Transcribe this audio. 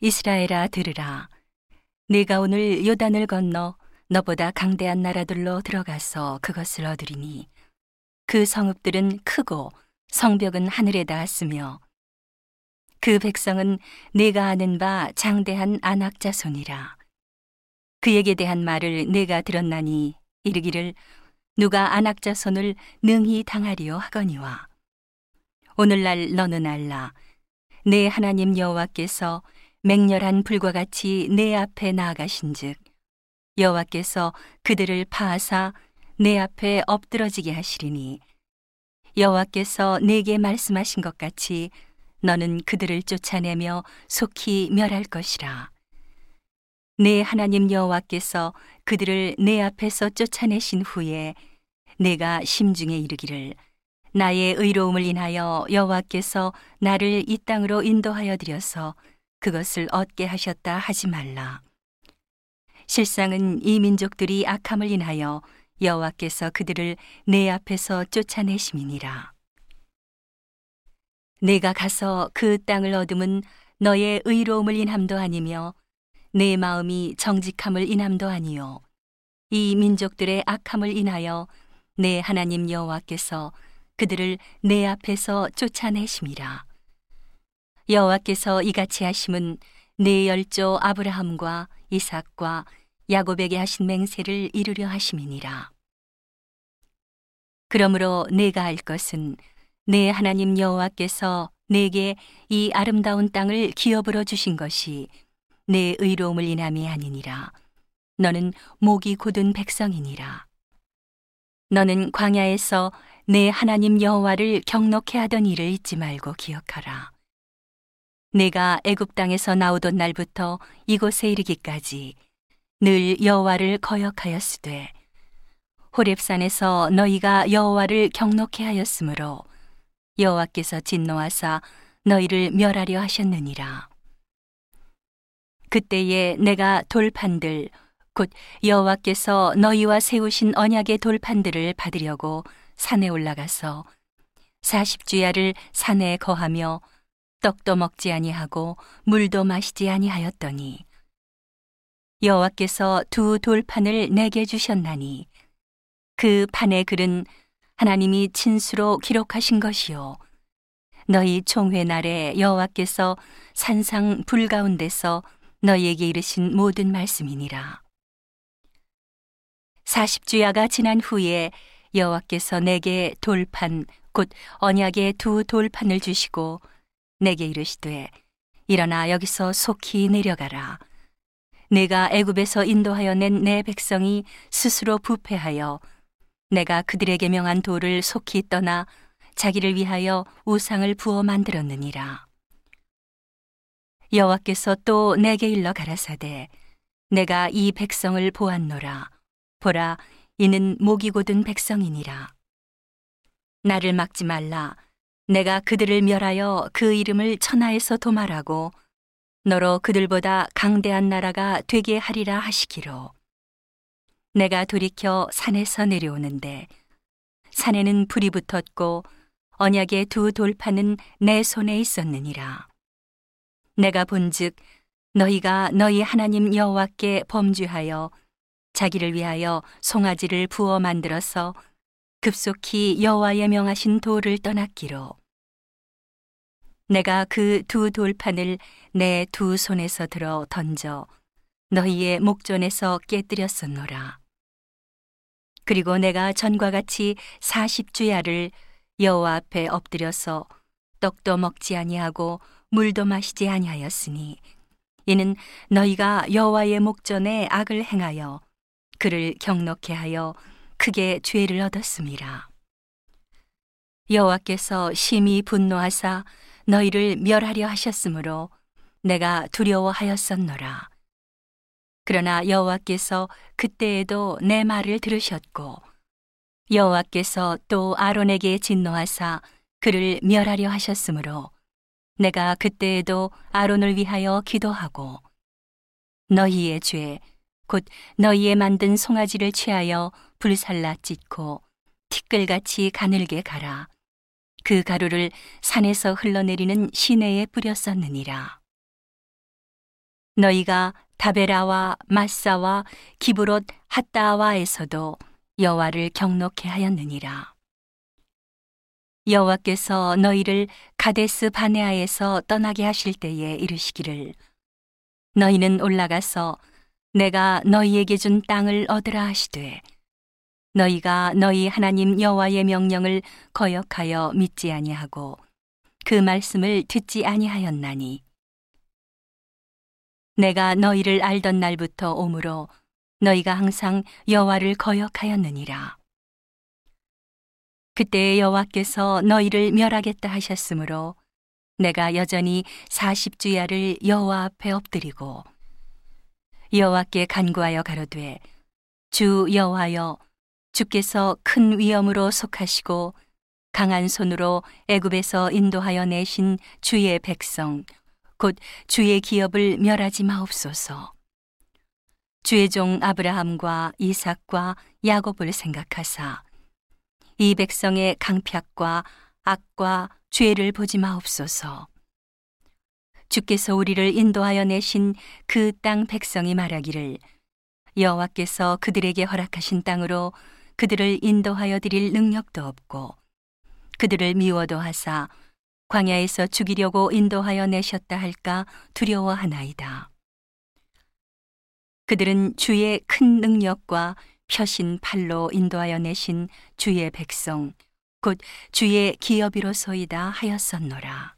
이스라엘아 들으라. 네가 오늘 요단을 건너 너보다 강대한 나라들로 들어가서 그것을 얻으리니 그 성읍들은 크고 성벽은 하늘에 닿았으며 그 백성은 네가 아는 바 장대한 아낙 자손이라. 그에게 대한 말을 네가 들었나니 이르기를 누가 아낙 자손을 능히 당하리요 하거니와 오늘날 너는 알라. 네 하나님 여호와께서 맹렬한 불과 같이 네 앞에 나아가신즉 여호와께서 그들을 파하사 네 앞에 엎드러지게 하시리니 여호와께서 네게 말씀하신 것 같이 너는 그들을 쫓아내며 속히 멸할 것이라. 네 하나님 여호와께서 그들을 네 앞에서 쫓아내신 후에 네가 심중에 이르기를 나의 의로움을 인하여 여호와께서 나를 이 땅으로 인도하여 드려서 그것을 얻게 하셨다 하지 말라. 실상은 이 민족들이 악함을 인하여 여호와께서 그들을 내 앞에서 쫓아내심이니라. 내가 가서 그 땅을 얻음은 너의 의로움을 인함도 아니며 내 마음이 정직함을 인함도 아니요 이 민족들의 악함을 인하여 내 하나님 여호와께서 그들을 내 앞에서 쫓아내심이라. 여호와께서 이같이 하심은 네 열조 아브라함과 이삭과 야곱에게 하신 맹세를 이루려 하심이니라. 그러므로 네가 알 것은 네 하나님 여호와께서 네게 이 아름다운 땅을 기업으로 주신 것이 네 의로움을 인함이 아니니라. 너는 목이 곧은 백성이니라. 너는 광야에서 네 하나님 여호와를 경록해 하던 일을 잊지 말고 기억하라. 내가 애굽 땅에서 나오던 날부터 이곳에 이르기까지 늘 여호와를 거역하였으되 호렙산에서 너희가 여호와를 경록해 하였으므로 여호와께서 진노하사 너희를 멸하려 하셨느니라. 그때에 내가 돌판들 곧 여호와께서 너희와 세우신 언약의 돌판들을 받으려고 산에 올라가서 40주야를 산에 거하며 떡도 먹지 아니하고 물도 마시지 아니하였더니 여호와께서 두 돌판을 내게 주셨나니 그 판의 글은 하나님이 친수로 기록하신 것이요 너희 총회 날에 여호와께서 산상 불 가운데서 너희에게 이르신 모든 말씀이니라. 40주야가 지난 후에 여호와께서 내게 돌판 곧 언약의 두 돌판을 주시고 내게 이르시되 일어나 여기서 속히 내려가라. 내가 애굽에서 인도하여 낸 내 백성이 스스로 부패하여 내가 그들에게 명한 도를 속히 떠나 자기를 위하여 우상을 부어 만들었느니라. 여호와께서 또 내게 일러 가라사대 내가 이 백성을 보았노라. 보라 이는 목이 곧은 백성이니라. 나를 막지 말라. 내가 그들을 멸하여 그 이름을 천하에서 도말하고 너로 그들보다 강대한 나라가 되게 하리라 하시기로. 내가 돌이켜 산에서 내려오는데 산에는 불이 붙었고 언약의 두 돌판은 내 손에 있었느니라. 내가 본즉 너희가 너희 하나님 여호와께 범죄하여 자기를 위하여 송아지를 부어 만들어서 급속히 여호와의 명하신 도를 떠났기로. 내가 그 두 돌판을 내 두 손에서 들어 던져 너희의 목전에서 깨뜨렸었노라. 그리고 내가 전과 같이 40주야를 여호와 앞에 엎드려서 떡도 먹지 아니하고 물도 마시지 아니하였으니 이는 너희가 여호와의 목전에 악을 행하여 그를 경록해 하여 크게 죄를 얻었음이라. 여호와께서 심히 분노하사 너희를 멸하려 하셨으므로 내가 두려워하였었노라. 그러나 여호와께서 그때에도 내 말을 들으셨고 여호와께서 또 아론에게 진노하사 그를 멸하려 하셨으므로 내가 그때에도 아론을 위하여 기도하고 너희의 죄 곧 너희의 만든 송아지를 취하여 불살라 찢고 티끌같이 가늘게 갈아 그 가루를 산에서 흘러내리는 시내에 뿌렸었느니라. 너희가 다베라와 마사와 기브롯 핫다와에서도 여호와를 경록해 하였느니라. 여호와께서 너희를 가데스 바네아에서 떠나게 하실 때에 이르시기를 너희는 올라가서 내가 너희에게 준 땅을 얻으라 하시되 너희가 너희 하나님 여호와의 명령을 거역하여 믿지 아니하고 그 말씀을 듣지 아니하였나니 내가 너희를 알던 날부터 오므로 너희가 항상 여호와를 거역하였느니라. 그때 여호와께서 너희를 멸하겠다 하셨으므로 내가 여전히 40주야를 여호와 앞에 엎드리고 여호와께 간구하여 가로되 주 여호와여 주께서 큰 위엄으로 속하시고 강한 손으로 애굽에서 인도하여 내신 주의 백성 곧 주의 기업을 멸하지 마옵소서. 주의 종 아브라함과 이삭과 야곱을 생각하사 이 백성의 강퍅과 악과 죄를 보지 마옵소서. 주께서 우리를 인도하여 내신 그 땅 백성이 말하기를 여호와께서 그들에게 허락하신 땅으로 그들을 인도하여 드릴 능력도 없고 그들을 미워도 하사 광야에서 죽이려고 인도하여 내셨다 할까 두려워하나이다. 그들은 주의 큰 능력과 펴신 팔로 인도하여 내신 주의 백성 곧 주의 기업이로소이다 하였었노라.